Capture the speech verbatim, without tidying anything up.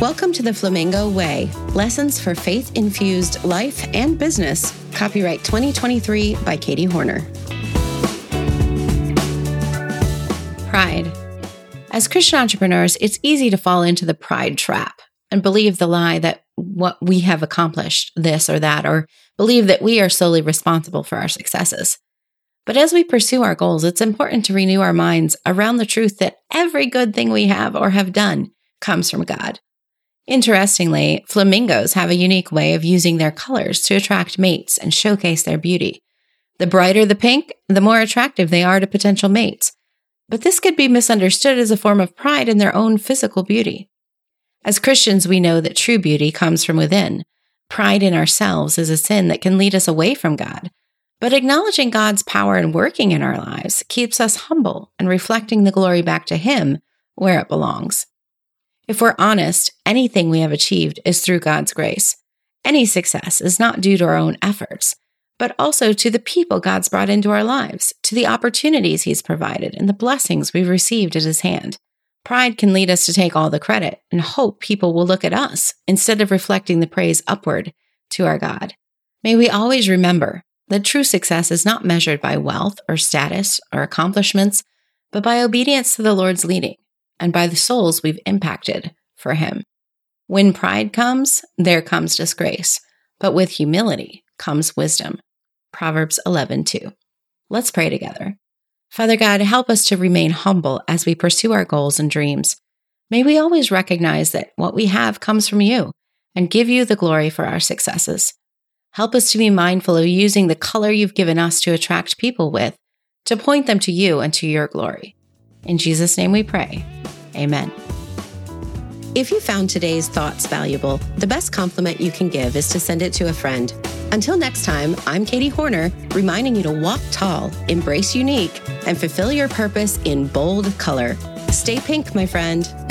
Welcome to The Flamingo Way, lessons for faith-infused life and business. Copyright twenty twenty-three by Katie Horner. Pride. As Christian entrepreneurs, it's easy to fall into the pride trap and believe the lie that what we have accomplished, this or that, or believe that we are solely responsible for our successes. But as we pursue our goals, it's important to renew our minds around the truth that every good thing we have or have done comes from God. Interestingly, flamingos have a unique way of using their colors to attract mates and showcase their beauty. The brighter the pink, the more attractive they are to potential mates. But this could be misunderstood as a form of pride in their own physical beauty. As Christians, we know that true beauty comes from within. Pride in ourselves is a sin that can lead us away from God. But acknowledging God's power and working in our lives keeps us humble and reflecting the glory back to Him where it belongs. If we're honest, anything we have achieved is through God's grace. Any success is not due to our own efforts, but also to the people God's brought into our lives, to the opportunities He's provided, and the blessings we've received at His hand. Pride can lead us to take all the credit and hope people will look at us instead of reflecting the praise upward to our God. May we always remember that true success is not measured by wealth or status or accomplishments, but by obedience to the Lord's leading and by the souls we've impacted for Him. When pride comes, there comes disgrace, but with humility comes wisdom. Proverbs eleven two. Let's pray together. Father God, help us to remain humble as we pursue our goals and dreams. May we always recognize that what we have comes from You and give You the glory for our successes. Help us to be mindful of using the color You've given us to attract people with, to point them to You and to Your glory. In Jesus' name we pray. Amen. If you found today's thoughts valuable, the best compliment you can give is to send it to a friend. Until next time, I'm Katie Horner, reminding you to walk tall, embrace unique, and fulfill your purpose in bold color. Stay pink, my friend.